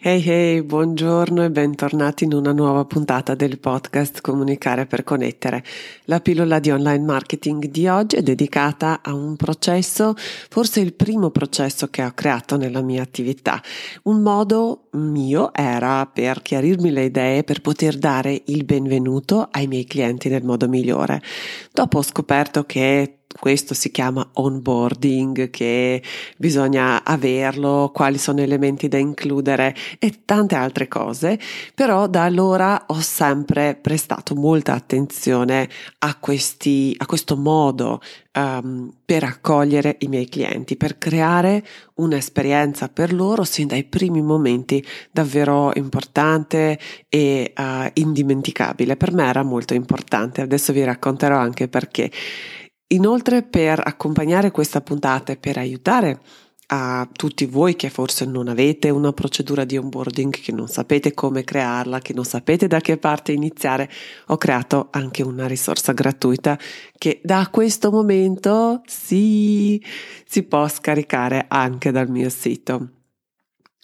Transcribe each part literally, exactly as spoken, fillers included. Hey hey, buongiorno e bentornati in una nuova puntata del podcast Comunicare per connettere. La pillola di online marketing di oggi è dedicata a un processo, forse il primo processo che ho creato nella mia attività. Un modo mio era per chiarirmi le idee, per poter dare il benvenuto ai miei clienti nel modo migliore. Dopo ho scoperto che questo si chiama onboarding, che bisogna averlo, quali sono elementi da includere e tante altre cose, però da allora ho sempre prestato molta attenzione a questi a questo modo um, per accogliere i miei clienti, per creare un'esperienza per loro sin dai primi momenti davvero importante e uh, indimenticabile. Per me era molto importante, adesso vi racconterò anche perché. Inoltre, per accompagnare questa puntata e per aiutare a tutti voi che forse non avete una procedura di onboarding, che non sapete come crearla, che non sapete da che parte iniziare, ho creato anche una risorsa gratuita che da questo momento sì, si può scaricare anche dal mio sito.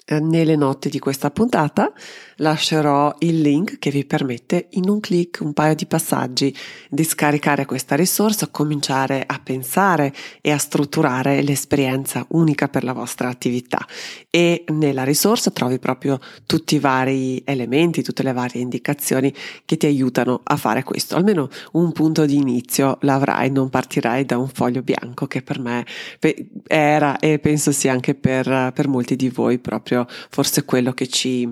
Nelle note di questa puntata lascerò il link che vi permette in un click, un paio di passaggi, di scaricare questa risorsa, cominciare a pensare e a strutturare l'esperienza unica per la vostra attività. E nella risorsa trovi proprio tutti i vari elementi, tutte le varie indicazioni che ti aiutano a fare questo. Almeno un punto di inizio l'avrai, non partirai da un foglio bianco, che per me era e penso sia anche per, per molti di voi proprio forse quello che ci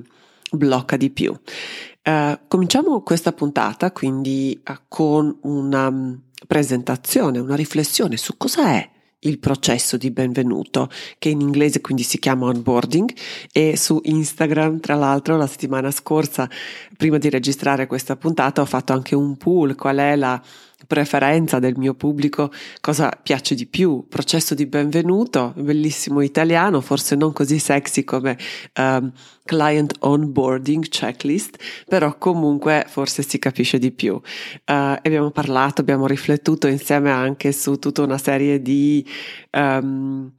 blocca di più. Uh, cominciamo questa puntata quindi uh, con una um, presentazione, una riflessione su cosa è il processo di benvenuto, che in inglese quindi si chiama onboarding, e su Instagram, tra l'altro, la settimana scorsa, prima di registrare questa puntata, ho fatto anche un poll: qual è la preferenza del mio pubblico, cosa piace di più? Processo di benvenuto, bellissimo italiano, forse non così sexy come um, client onboarding checklist, però comunque forse si capisce di più. Uh, abbiamo parlato, abbiamo riflettuto insieme anche su tutta una serie di um,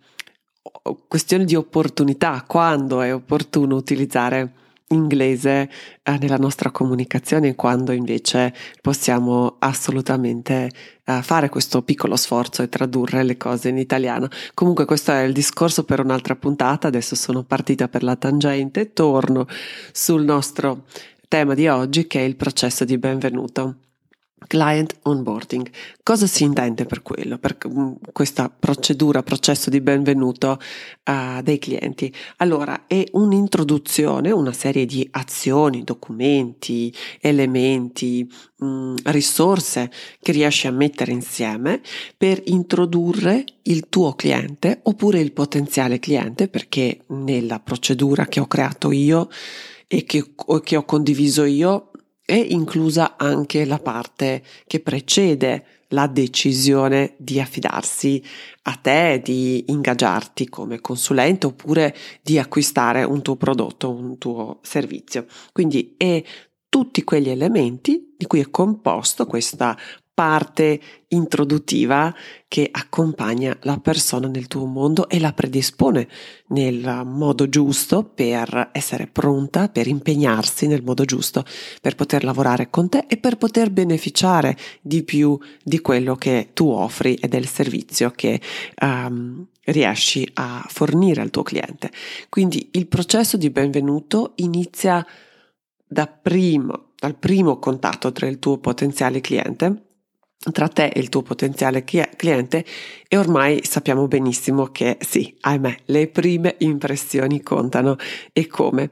questioni di opportunità, quando è opportuno utilizzare inglese eh, nella nostra comunicazione, quando invece possiamo assolutamente eh, fare questo piccolo sforzo e tradurre le cose in italiano. Comunque questo è il discorso per un'altra puntata. Adesso sono partita per la tangente, torno sul nostro tema di oggi, che è il processo di benvenuto. Client onboarding. Cosa si intende per quello, per questa procedura, processo di benvenuto uh, dei clienti? Allora, è un'introduzione, una serie di azioni, documenti, elementi, mh, risorse che riesci a mettere insieme per introdurre il tuo cliente oppure il potenziale cliente, perché nella procedura che ho creato io e che, che ho condiviso io è inclusa anche la parte che precede la decisione di affidarsi a te, di ingaggiarti come consulente oppure di acquistare un tuo prodotto, un tuo servizio. Quindi è tutti quegli elementi di cui è composto questa parte introduttiva che accompagna la persona nel tuo mondo e la predispone nel modo giusto per essere pronta, per impegnarsi nel modo giusto, per poter lavorare con te e per poter beneficiare di più di quello che tu offri e del servizio che um, riesci a fornire al tuo cliente. Quindi il processo di benvenuto inizia da primo, dal primo contatto tra il tuo potenziale cliente tra te e il tuo potenziale cliente, e ormai sappiamo benissimo che sì, ahimè, le prime impressioni contano, e come.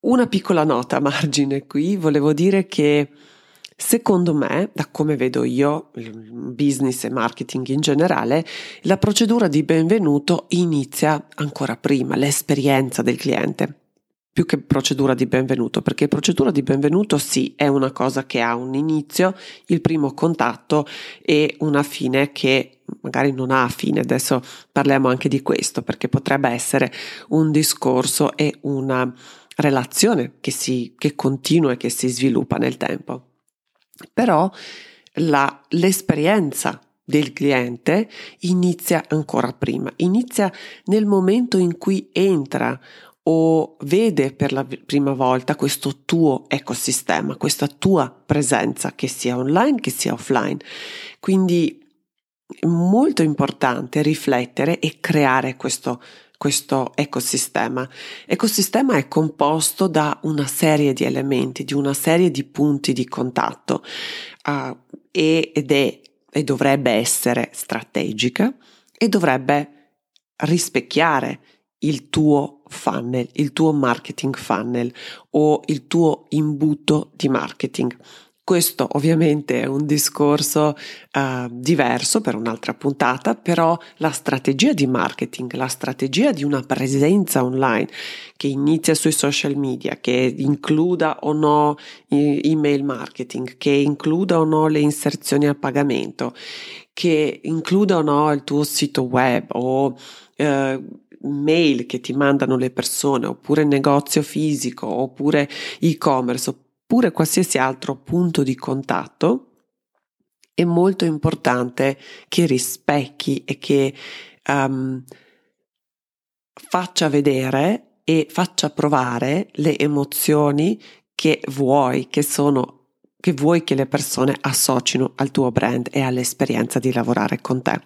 Una piccola nota a margine qui, volevo dire che secondo me, da come vedo io, business e marketing in generale, la procedura di benvenuto inizia ancora prima, l'esperienza del cliente. più che procedura di benvenuto, perché procedura di benvenuto sì, è una cosa che ha un inizio, il primo contatto, e una fine che magari non ha fine. Adesso parliamo anche di questo, perché potrebbe essere un discorso e una relazione che si che continua e che si sviluppa nel tempo. Però la, l'esperienza del cliente inizia ancora prima, inizia nel momento in cui entra o vede per la prima volta questo tuo ecosistema, questa tua presenza, che sia online, che sia offline. Quindi è molto importante riflettere e creare questo, questo ecosistema. Ecosistema è composto da una serie di elementi, di una serie di punti di contatto uh, ed è e dovrebbe essere strategica e dovrebbe rispecchiare il tuo funnel, il tuo marketing funnel o il tuo imbuto di marketing. Questo ovviamente è un discorso eh, diverso per un'altra puntata, però la strategia di marketing, la strategia di una presenza online che inizia sui social media, che includa o no email marketing, che includa o no le inserzioni a pagamento, che includa o no il tuo sito web o eh, mail che ti mandano le persone, oppure negozio fisico, oppure e-commerce, oppure qualsiasi altro punto di contatto, è molto importante che rispecchi e che um, faccia vedere e faccia provare le emozioni che vuoi, che sono che vuoi che le persone associno al tuo brand e all'esperienza di lavorare con te.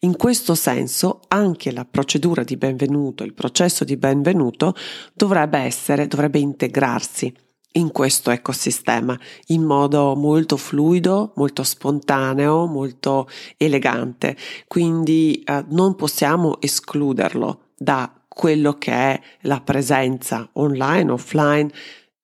In questo senso anche la procedura di benvenuto, il processo di benvenuto dovrebbe essere, dovrebbe integrarsi in questo ecosistema in modo molto fluido, molto spontaneo, molto elegante. Quindi eh, non possiamo escluderlo da quello che è la presenza online, offline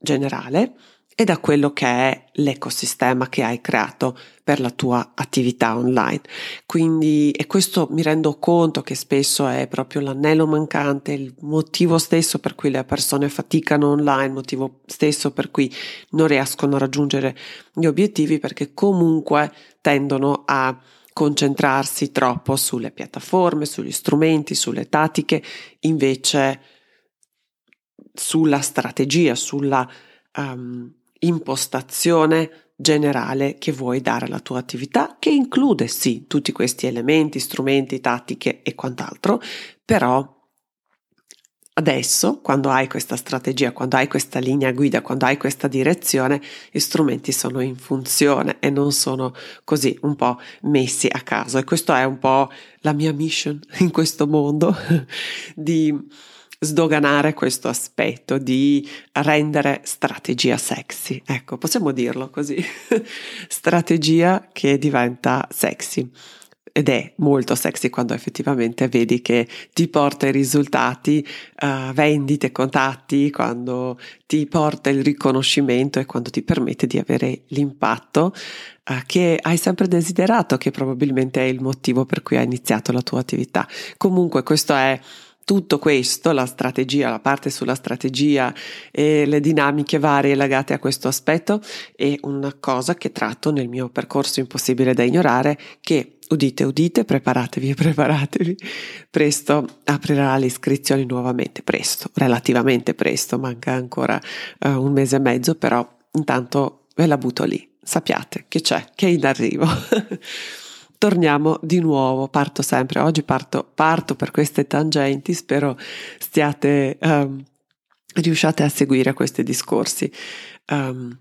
generale, e da quello che è l'ecosistema che hai creato per la tua attività online. Quindi, e questo mi rendo conto che spesso è proprio l'anello mancante, il motivo stesso per cui le persone faticano online, motivo stesso per cui non riescono a raggiungere gli obiettivi, perché comunque tendono a concentrarsi troppo sulle piattaforme, sugli strumenti, sulle tattiche, invece sulla strategia, sulla um, impostazione generale che vuoi dare alla tua attività, che include sì tutti questi elementi, strumenti, tattiche e quant'altro, però adesso, quando hai questa strategia, quando hai questa linea guida, quando hai questa direzione, gli strumenti sono in funzione e non sono così un po' messi a caso. E questo è un po' la mia mission in questo mondo di sdoganare questo aspetto, di rendere strategia sexy, ecco, possiamo dirlo così, strategia che diventa sexy, ed è molto sexy quando effettivamente vedi che ti porta i risultati, uh, vendite, contatti, quando ti porta il riconoscimento e quando ti permette di avere l'impatto uh, che hai sempre desiderato, che probabilmente è il motivo per cui hai iniziato la tua attività. Comunque questo è tutto questo, la strategia, la parte sulla strategia e le dinamiche varie legate a questo aspetto è una cosa che tratto nel mio percorso Impossibile da ignorare, che, udite udite, preparatevi e preparatevi, presto aprirà le iscrizioni nuovamente, presto, relativamente presto, manca ancora uh, un mese e mezzo, però intanto ve la butto lì, sappiate che c'è, che è in arrivo. Torniamo di nuovo, parto sempre, oggi parto, parto per queste tangenti, spero stiate, um, riusciate a seguire questi discorsi. Um,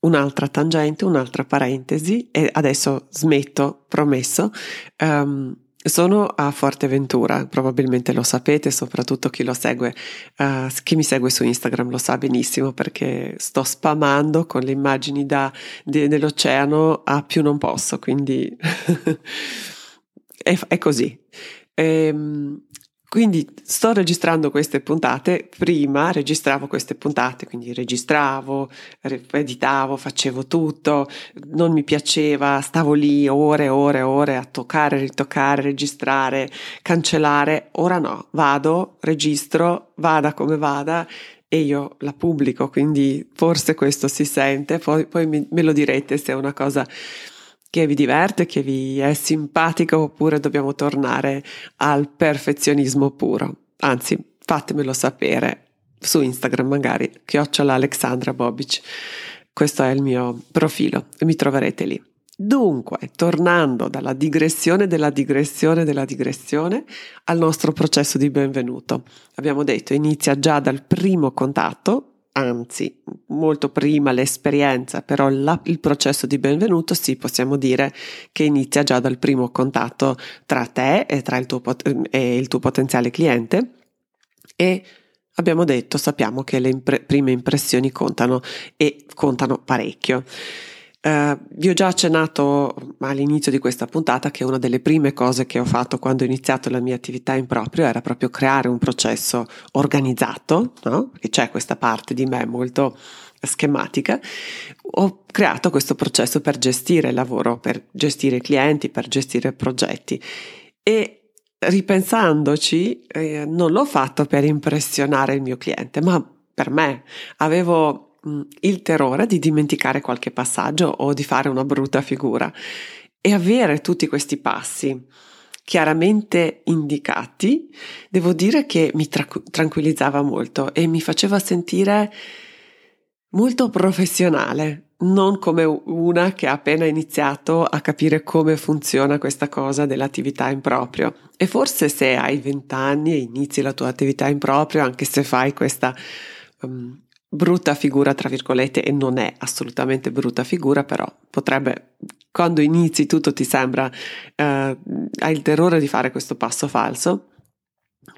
un'altra tangente, un'altra parentesi, e adesso smetto, promesso. Um, Sono a Forte Ventura, probabilmente lo sapete, soprattutto chi lo segue, uh, chi mi segue su Instagram lo sa benissimo, perché sto spamando con le immagini da, de, dell'oceano a più non posso, quindi è, è così. Ehm, quindi sto registrando queste puntate, prima registravo queste puntate, quindi registravo, editavo, facevo tutto, non mi piaceva, stavo lì ore e ore e ore a toccare, ritoccare, registrare, cancellare. Ora no, vado, registro, vada come vada, e io la pubblico, quindi forse questo si sente, poi, poi mi, me lo direte se è una cosa che vi diverte, che vi è simpatica, oppure dobbiamo tornare al perfezionismo puro. Anzi, fatemelo sapere su Instagram, magari chiocciola Alexandra Bobic, questo è il mio profilo e mi troverete lì. Dunque, tornando dalla digressione della digressione della digressione al nostro processo di benvenuto, abbiamo detto inizia già dal primo contatto, anzi molto prima l'esperienza, però la, il processo di benvenuto sì, possiamo dire che inizia già dal primo contatto tra te e, tra il tuo, e il tuo potenziale cliente, e abbiamo detto sappiamo che le impre, prime impressioni contano e contano parecchio. Uh, vi ho già accennato all'inizio di questa puntata che una delle prime cose che ho fatto quando ho iniziato la mia attività in proprio era proprio creare un processo organizzato, no? Perché c'è questa parte di me molto schematica. Ho creato questo processo per gestire il lavoro, per gestire clienti, per gestire progetti, e ripensandoci eh, non l'ho fatto per impressionare il mio cliente, ma per me. Avevo il terrore di dimenticare qualche passaggio o di fare una brutta figura, e avere tutti questi passi chiaramente indicati, devo dire che mi tra- tranquillizzava molto e mi faceva sentire molto professionale, non come una che ha appena iniziato a capire come funziona questa cosa dell'attività in proprio. E forse se hai vent'anni e inizi la tua attività in proprio, anche se fai questa um, brutta figura tra virgolette, e non è assolutamente brutta figura, però potrebbe, quando inizi tutto ti sembra, eh, hai il terrore di fare questo passo falso,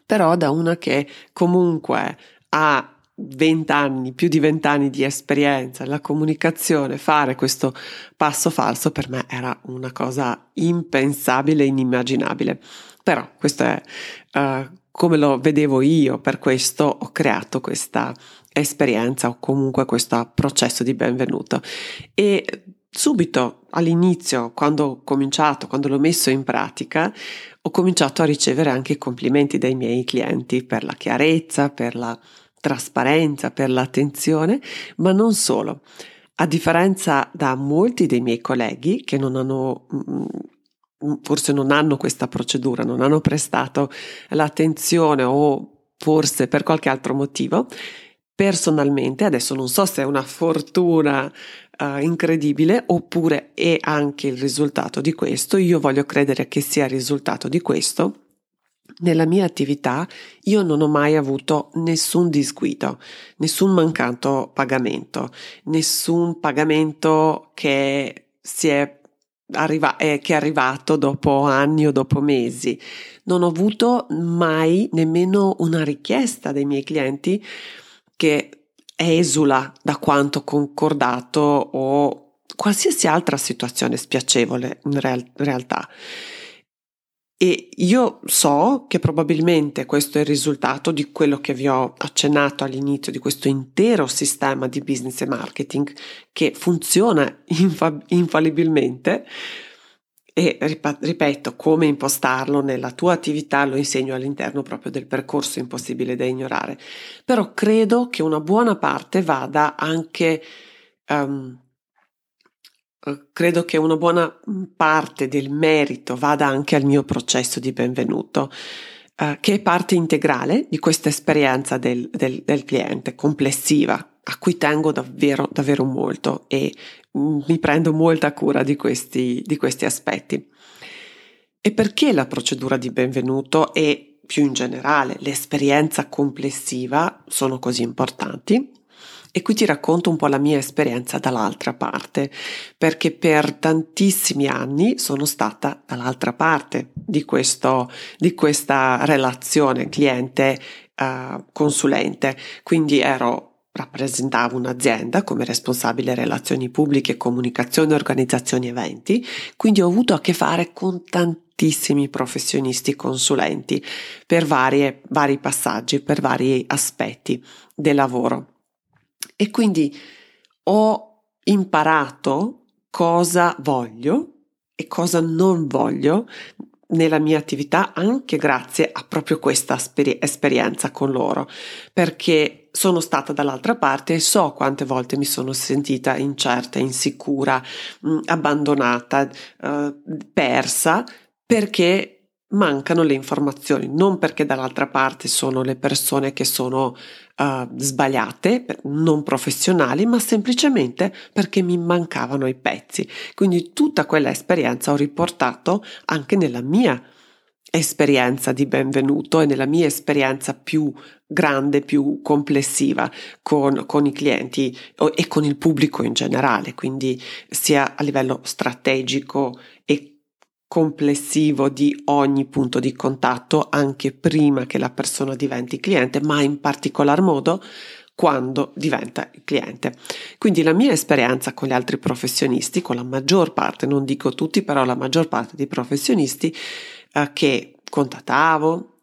però da una che comunque ha venti anni, più di venti anni di esperienza la comunicazione, fare questo passo falso per me era una cosa impensabile, inimmaginabile. Però questo è eh, come lo vedevo io, per questo ho creato questa esperienza o comunque questo processo di benvenuto, e subito all'inizio, quando ho cominciato, quando l'ho messo in pratica, ho cominciato a ricevere anche complimenti dai miei clienti per la chiarezza, per la trasparenza, per l'attenzione, ma non solo. A differenza da molti dei miei colleghi che non hanno mh, forse non hanno questa procedura, non hanno prestato l'attenzione o forse per qualche altro motivo, personalmente, adesso non so se è una fortuna uh, incredibile oppure è anche il risultato di questo, io voglio credere che sia il risultato di questo, nella mia attività io non ho mai avuto nessun disguido, nessun mancato pagamento, nessun pagamento che si è Arriva, eh, che è arrivato dopo anni o dopo mesi. Non ho avuto mai nemmeno una richiesta dei miei clienti che esula da quanto concordato, o qualsiasi altra situazione spiacevole in real- realtà. E io so che probabilmente questo è il risultato di quello che vi ho accennato all'inizio, di questo intero sistema di business e marketing che funziona infa- infallibilmente, e ripeto, come impostarlo nella tua attività lo insegno all'interno proprio del percorso Impossibile da ignorare, però credo che una buona parte vada anche... Um, credo che una buona parte del merito vada anche al mio processo di benvenuto, eh, che è parte integrale di questa esperienza del, del, del cliente complessiva, a cui tengo davvero davvero molto e mi prendo molta cura di questi, di questi aspetti. E perché la procedura di benvenuto e più in generale l'esperienza complessiva sono così importanti? E qui ti racconto un po' la mia esperienza dall'altra parte, perché per tantissimi anni sono stata dall'altra parte di, questo, di questa relazione cliente-consulente, uh, quindi ero rappresentavo un'azienda come responsabile relazioni pubbliche, comunicazione, organizzazioni, eventi, quindi ho avuto a che fare con tantissimi professionisti consulenti per varie, vari passaggi, per vari aspetti del lavoro. E quindi ho imparato cosa voglio e cosa non voglio nella mia attività, anche grazie a proprio questa esperienza con loro, perché sono stata dall'altra parte e so quante volte mi sono sentita incerta, insicura, mh, abbandonata, eh, persa, perché mancano le informazioni, non perché dall'altra parte sono le persone che sono uh, sbagliate, non professionali, ma semplicemente perché mi mancavano i pezzi. Quindi tutta quella esperienza ho riportato anche nella mia esperienza di benvenuto e nella mia esperienza più grande, più complessiva con, con i clienti e con il pubblico in generale, quindi sia a livello strategico e complessivo di ogni punto di contatto, anche prima che la persona diventi cliente, ma in particolar modo quando diventa cliente. Quindi la mia esperienza con gli altri professionisti, con la maggior parte, non dico tutti, però la maggior parte dei professionisti eh, che contattavo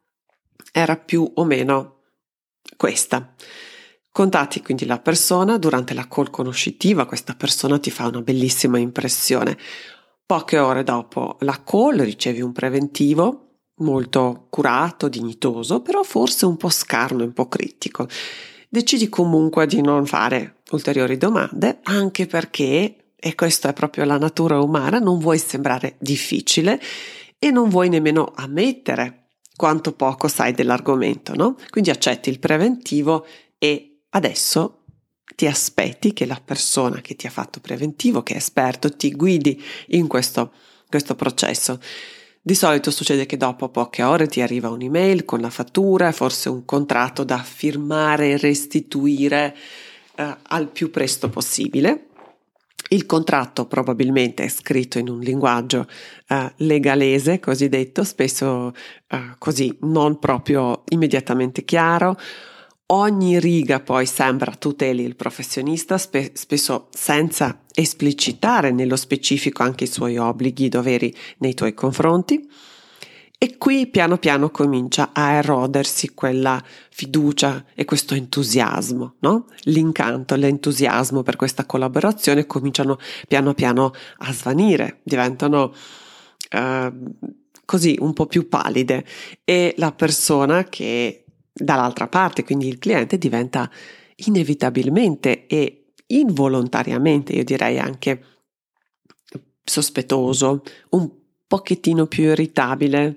era più o meno questa. Contatti quindi la persona, durante la call conoscitiva questa persona ti fa una bellissima impressione. Poche ore dopo la call ricevi un preventivo molto curato, dignitoso, però forse un po' scarno e un po' critico. Decidi comunque di non fare ulteriori domande, anche perché, e questa è proprio la natura umana, non vuoi sembrare difficile e non vuoi nemmeno ammettere quanto poco sai dell'argomento, no? Quindi accetti il preventivo e adesso ti aspetti che la persona che ti ha fatto preventivo, che è esperto, ti guidi in questo, questo processo. Di solito succede che dopo poche ore ti arriva un'email con la fattura, forse un contratto da firmare e restituire eh, al più presto possibile. Il contratto probabilmente è scritto in un linguaggio eh, legalese, cosiddetto, spesso eh, così non proprio immediatamente chiaro. Ogni riga poi sembra tuteli il professionista, spe- spesso senza esplicitare nello specifico anche i suoi obblighi, i doveri nei tuoi confronti, e qui piano piano comincia a erodersi quella fiducia e questo entusiasmo, no? L'incanto, l'entusiasmo per questa collaborazione cominciano piano piano a svanire, diventano eh, così un po' più pallide, e la persona che dall'altra parte, quindi il cliente, diventa inevitabilmente e involontariamente, io direi anche sospettoso, un pochettino più irritabile,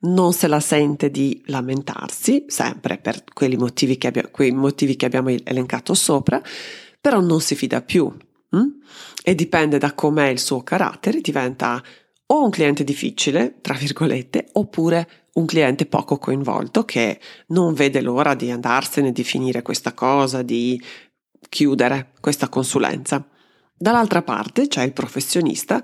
non se la sente di lamentarsi, sempre per quei motivi che, abbia, quei motivi che abbiamo elencato sopra, però non si fida più hm? e dipende da com'è il suo carattere, diventa o un cliente difficile, tra virgolette, oppure un cliente poco coinvolto che non vede l'ora di andarsene, di finire questa cosa, di chiudere questa consulenza. Dall'altra parte c'è il professionista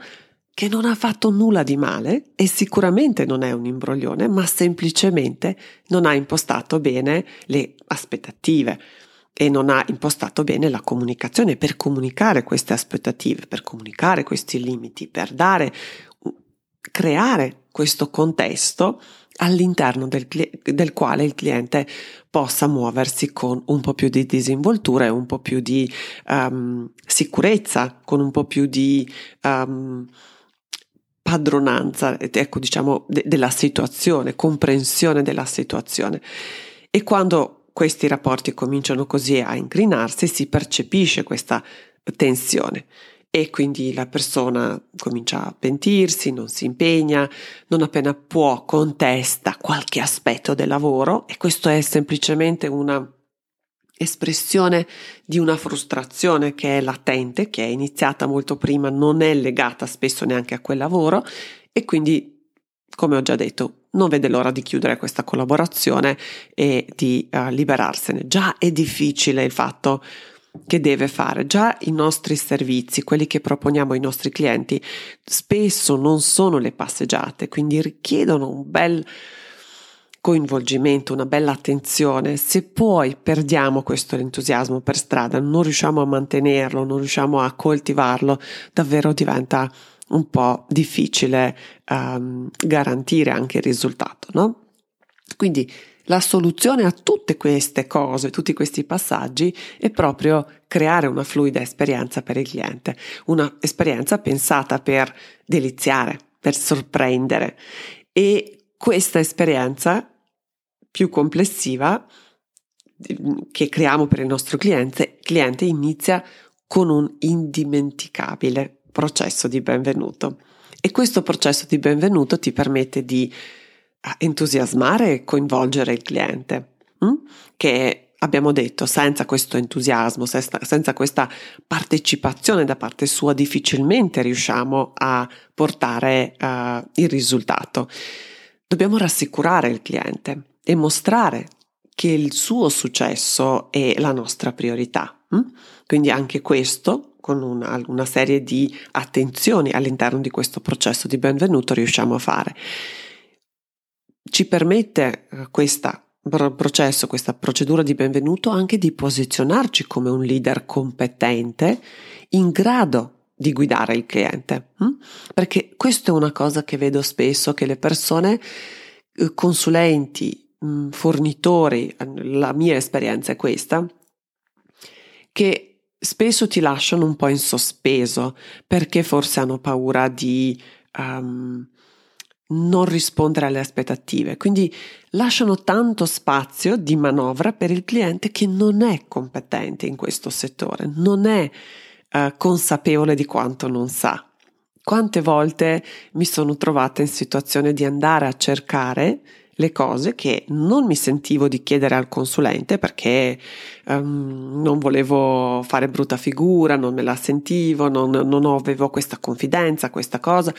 che non ha fatto nulla di male e sicuramente non è un imbroglione, ma semplicemente non ha impostato bene le aspettative e non ha impostato bene la comunicazione per comunicare queste aspettative, per comunicare questi limiti, per dare, creare questo contesto all'interno del, del quale il cliente possa muoversi con un po' più di disinvoltura e un po' più di um, sicurezza, con un po' più di um, padronanza, ecco, diciamo, de- della situazione, comprensione della situazione. E quando questi rapporti cominciano così a incrinarsi, si percepisce questa tensione. E quindi la persona comincia a pentirsi, non si impegna, non appena può contesta qualche aspetto del lavoro, e questo è semplicemente una espressione di una frustrazione che è latente, che è iniziata molto prima, non è legata spesso neanche a quel lavoro, e quindi, come ho già detto, non vede l'ora di chiudere questa collaborazione e di uh, liberarsene. Già è difficile il fatto che deve fare. Già i nostri servizi, quelli che proponiamo ai nostri clienti, spesso non sono le passeggiate, quindi richiedono un bel coinvolgimento, una bella attenzione. Se poi perdiamo questo entusiasmo per strada, non riusciamo a mantenerlo, non riusciamo a coltivarlo, davvero diventa un po' difficile um, garantire anche il risultato, no? Quindi la soluzione a tutte queste cose, tutti questi passaggi, è proprio creare una fluida esperienza per il cliente, una esperienza pensata per deliziare, per sorprendere, e questa esperienza più complessiva che creiamo per il nostro cliente, cliente inizia con un indimenticabile processo di benvenuto. E questo processo di benvenuto ti permette di entusiasmare e coinvolgere il cliente, hm? che abbiamo detto, senza questo entusiasmo, senza questa partecipazione da parte sua, difficilmente riusciamo a portare uh, il risultato. Dobbiamo rassicurare il cliente e mostrare che il suo successo è la nostra priorità. Quindi anche questo, con una, una serie di attenzioni all'interno di questo processo di benvenuto, riusciamo a fare. Ci permette questo processo, questa procedura di benvenuto, anche di posizionarci come un leader competente in grado di guidare il cliente, perché questa è una cosa che vedo spesso, che le persone, consulenti, fornitori, la mia esperienza è questa, che spesso ti lasciano un po' in sospeso perché forse hanno paura di um, non rispondere alle aspettative, quindi lasciano tanto spazio di manovra per il cliente che non è competente in questo settore, non è uh, consapevole di quanto non sa. Quante volte mi sono trovata in situazione di andare a cercare le cose che non mi sentivo di chiedere al consulente perché um, non volevo fare brutta figura, non me la sentivo, non, non avevo questa confidenza, questa cosa,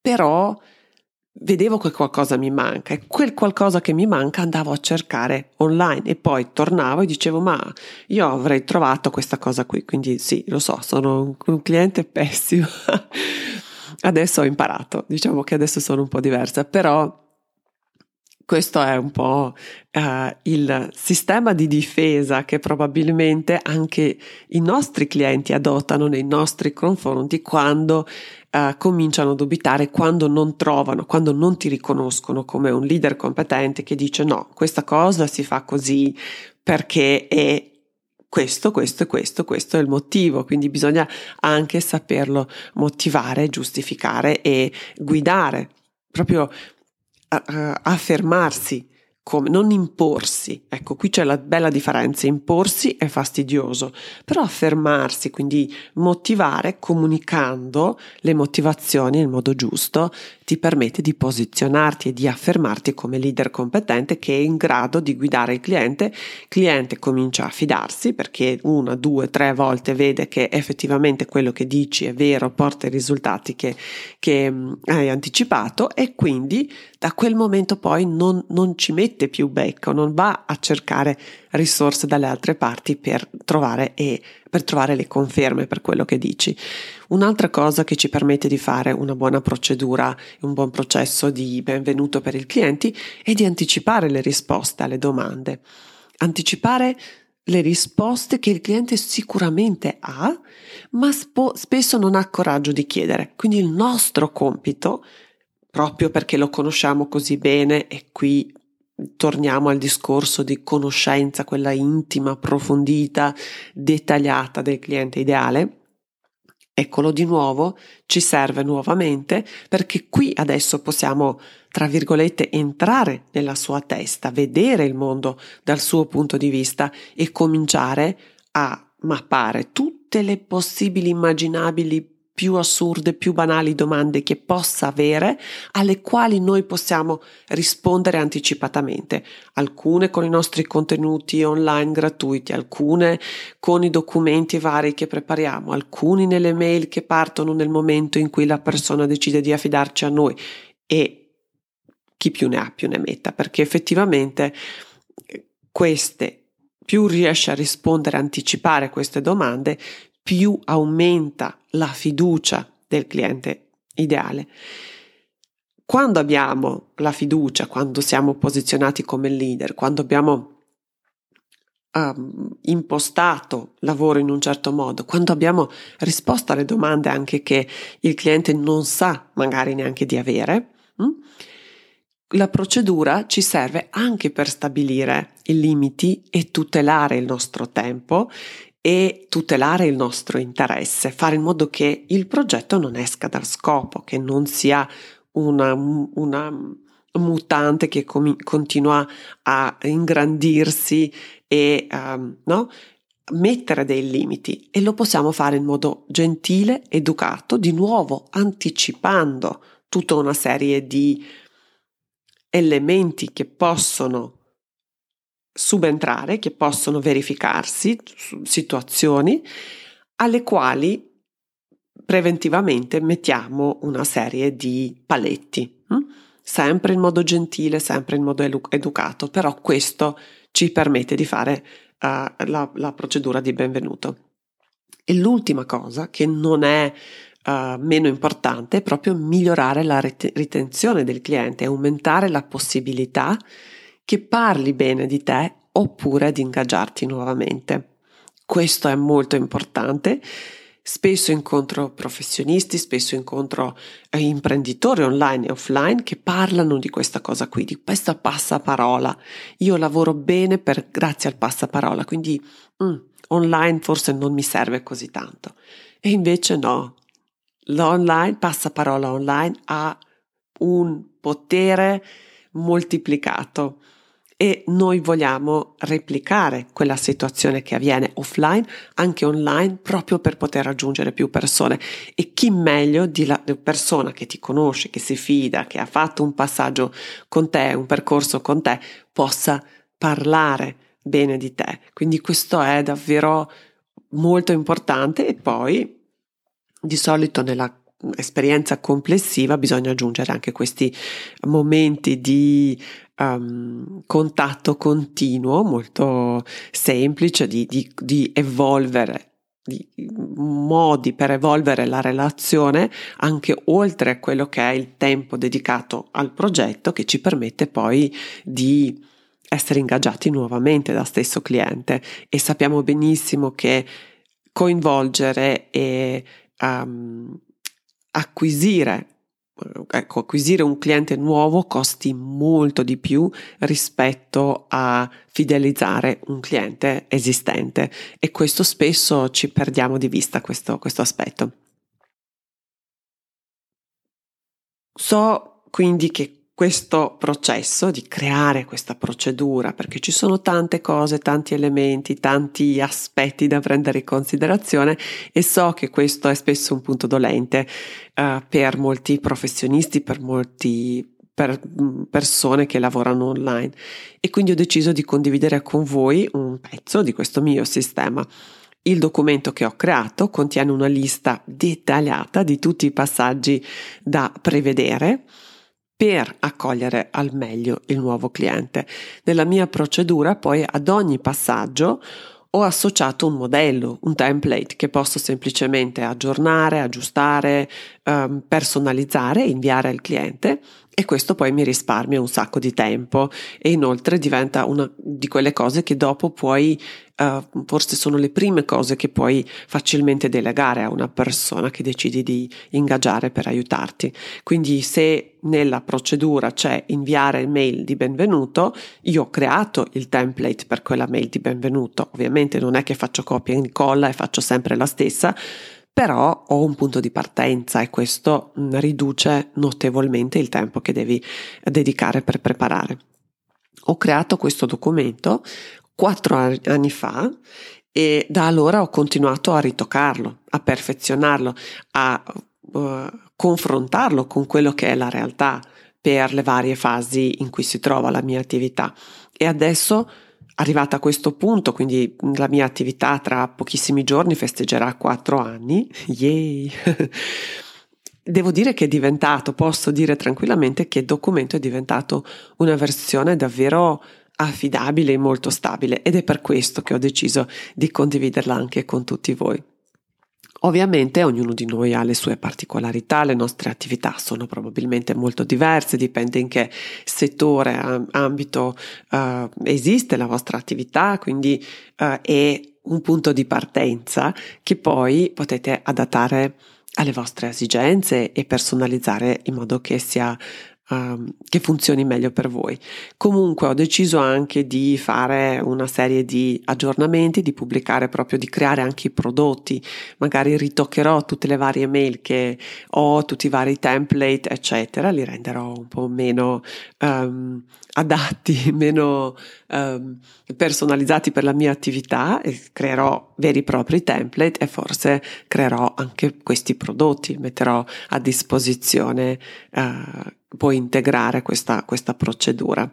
però vedevo che qualcosa mi manca e quel qualcosa che mi manca andavo a cercare online e poi tornavo e dicevo ma io avrei trovato questa cosa qui, quindi sì, lo so, sono un, un cliente pessimo, adesso ho imparato, diciamo che adesso sono un po' diversa, però questo è un po' uh, il sistema di difesa che probabilmente anche i nostri clienti adottano nei nostri confronti quando uh, cominciano a dubitare, quando non trovano, quando non ti riconoscono come un leader competente che dice no, questa cosa si fa così perché è questo, questo e questo, questo è il motivo, quindi bisogna anche saperlo motivare, giustificare e guidare, proprio affermarsi, come non imporsi. Ecco, qui c'è la bella differenza: imporsi è fastidioso, però affermarsi, quindi motivare comunicando le motivazioni nel modo giusto, ti permette di posizionarti e di affermarti come leader competente che è in grado di guidare il cliente. Il cliente comincia a fidarsi perché una, due, tre volte vede che effettivamente quello che dici è vero, porta i risultati che, che hai anticipato, e quindi da quel momento poi non, non ci mette più becco, non va a cercare risorse dalle altre parti per trovare e per trovare le conferme per quello che dici. Un'altra cosa che ci permette di fare una buona procedura, un buon processo di benvenuto per il cliente, è di anticipare le risposte alle domande, anticipare le risposte che il cliente sicuramente ha, ma sp- spesso non ha coraggio di chiedere. Quindi il nostro compito, proprio perché lo conosciamo così bene, e qui torniamo al discorso di conoscenza, quella intima, approfondita, dettagliata del cliente ideale. Eccolo di nuovo, ci serve nuovamente perché qui adesso possiamo, tra virgolette, entrare nella sua testa, vedere il mondo dal suo punto di vista e cominciare a mappare tutte le possibili, immaginabili, più assurde, più banali domande che possa avere, alle quali noi possiamo rispondere anticipatamente, alcune con i nostri contenuti online gratuiti, alcune con i documenti vari che prepariamo, alcuni nelle mail che partono nel momento in cui la persona decide di affidarci a noi, e chi più ne ha più ne metta, perché effettivamente queste, più riesce a rispondere, anticipare queste domande, più aumenta la fiducia del cliente ideale. Quando abbiamo la fiducia, quando siamo posizionati come leader, quando abbiamo um, impostato lavoro in un certo modo, quando abbiamo risposto alle domande anche che il cliente non sa magari neanche di avere, mh? la procedura ci serve anche per stabilire i limiti e tutelare il nostro tempo e tutelare il nostro interesse, fare in modo che il progetto non esca dal scopo, che non sia una, una mutante che com- continua a ingrandirsi e um, no? mettere dei limiti, e lo possiamo fare in modo gentile, educato, di nuovo anticipando tutta una serie di elementi che possono subentrare, che possono verificarsi, situazioni alle quali preventivamente mettiamo una serie di paletti, hm? sempre in modo gentile, sempre in modo educato, però questo ci permette di fare Uh, la, la procedura di benvenuto. E l'ultima cosa, che non è uh, meno importante, è proprio migliorare la ret- ritenzione del cliente, aumentare la possibilità che parli bene di te oppure di ingaggiarti nuovamente. Questo è molto importante. Spesso incontro professionisti, spesso incontro eh, imprenditori online e offline che parlano di questa cosa qui, di questa passaparola. Io lavoro bene per, grazie al passaparola, quindi mm, online forse non mi serve così tanto. E invece no, l'online, passaparola online ha un potere moltiplicato. E noi vogliamo replicare quella situazione che avviene offline anche online, proprio per poter raggiungere più persone. E chi meglio di la persona che ti conosce, che si fida, che ha fatto un passaggio con te, un percorso con te, possa parlare bene di te. Quindi questo è davvero molto importante. E poi di solito nella esperienza complessiva bisogna aggiungere anche questi momenti di um, contatto continuo, molto semplice, di, di, di evolvere, di modi per evolvere la relazione anche oltre a quello che è il tempo dedicato al progetto, che ci permette poi di essere ingaggiati nuovamente da stesso cliente. E sappiamo benissimo che coinvolgere e um, acquisire ecco acquisire un cliente nuovo costi molto di più rispetto a fidelizzare un cliente esistente, e questo spesso ci perdiamo di vista, questo, questo aspetto. So quindi che questo processo di creare questa procedura, perché ci sono tante cose, tanti elementi, tanti aspetti da prendere in considerazione, e so che questo è spesso un punto dolente uh, per molti professionisti, per molti per persone che lavorano online, e quindi ho deciso di condividere con voi un pezzo di questo mio sistema. Il documento che ho creato contiene una lista dettagliata di tutti i passaggi da prevedere per accogliere al meglio il nuovo cliente. Nella mia procedura poi ad ogni passaggio ho associato un modello, un template che posso semplicemente aggiornare, aggiustare, ehm, personalizzare e inviare al cliente, e questo poi mi risparmia un sacco di tempo, e inoltre diventa una di quelle cose che dopo puoi, eh, forse sono le prime cose che puoi facilmente delegare a una persona che decidi di ingaggiare per aiutarti. Quindi se nella procedura c'è inviare mail di benvenuto, io ho creato il template per quella mail di benvenuto. Ovviamente non è che faccio copia e incolla e faccio sempre la stessa, però ho un punto di partenza, e questo riduce notevolmente il tempo che devi dedicare per preparare. Ho creato questo documento quattro anni fa, e da allora ho continuato a ritocarlo, a perfezionarlo, a Uh, confrontarlo con quello che è la realtà per le varie fasi in cui si trova la mia attività. E adesso, arrivata a questo punto, quindi la mia attività tra pochissimi giorni festeggerà quattro anni, yay! Devo dire che è diventato, posso dire tranquillamente che il documento è diventato una versione davvero affidabile e molto stabile, ed è per questo che ho deciso di condividerla anche con tutti voi. Ovviamente ognuno di noi ha le sue particolarità, le nostre attività sono probabilmente molto diverse, dipende in che settore, ambito uh, esiste la vostra attività, quindi uh, è un punto di partenza che poi potete adattare alle vostre esigenze e personalizzare in modo che sia uh, che funzioni meglio per voi. Comunque ho deciso anche di fare una serie di aggiornamenti, di pubblicare proprio, di creare anche i prodotti, magari ritoccherò tutte le varie mail che ho, tutti i vari template eccetera, li renderò un po' meno um, adatti, meno um, personalizzati per la mia attività, e creerò veri e propri template e forse creerò anche questi prodotti, metterò a disposizione, uh, puoi integrare questa, questa procedura.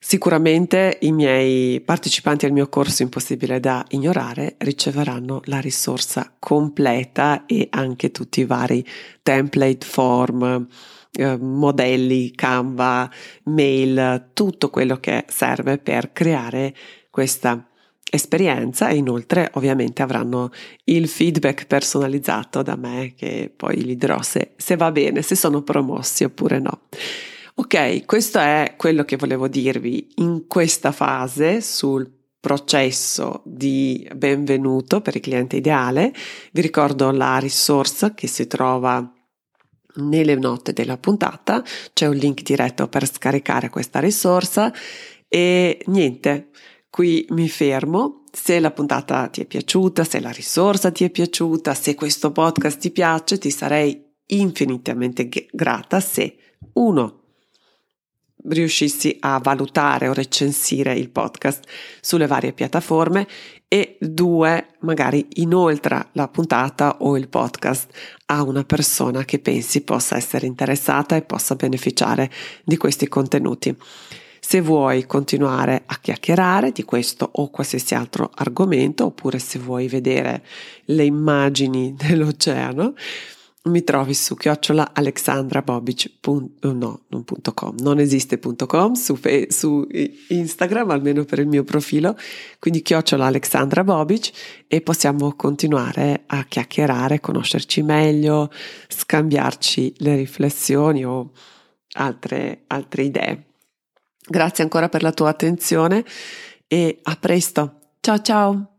Sicuramente i miei partecipanti al mio corso Impossibile da ignorare riceveranno la risorsa completa e anche tutti i vari template, form, eh, modelli, Canva, mail, tutto quello che serve per creare questa esperienza, e inoltre ovviamente avranno il feedback personalizzato da me, che poi gli dirò se, se va bene, se sono promossi oppure no. Ok, questo è quello che volevo dirvi in questa fase sul processo di benvenuto per il cliente ideale. Vi ricordo la risorsa che si trova nelle note della puntata, c'è un link diretto per scaricare questa risorsa e niente, qui mi fermo. Se la puntata ti è piaciuta, se la risorsa ti è piaciuta, se questo podcast ti piace, ti sarei infinitamente grata se uno riuscissi a valutare o recensire il podcast sulle varie piattaforme, e due, magari inoltra la puntata o il podcast a una persona che pensi possa essere interessata e possa beneficiare di questi contenuti. Se vuoi continuare a chiacchierare di questo o qualsiasi altro argomento, oppure se vuoi vedere le immagini dell'oceano, mi trovi su chiocciola Alexandra Bobic. No, non punto com, non esiste punto com su, su Instagram, almeno per il mio profilo, quindi chiocciola Alexandra Bobic, e possiamo continuare a chiacchierare, conoscerci meglio, scambiarci le riflessioni o altre, altre idee. Grazie ancora per la tua attenzione e a presto. Ciao ciao!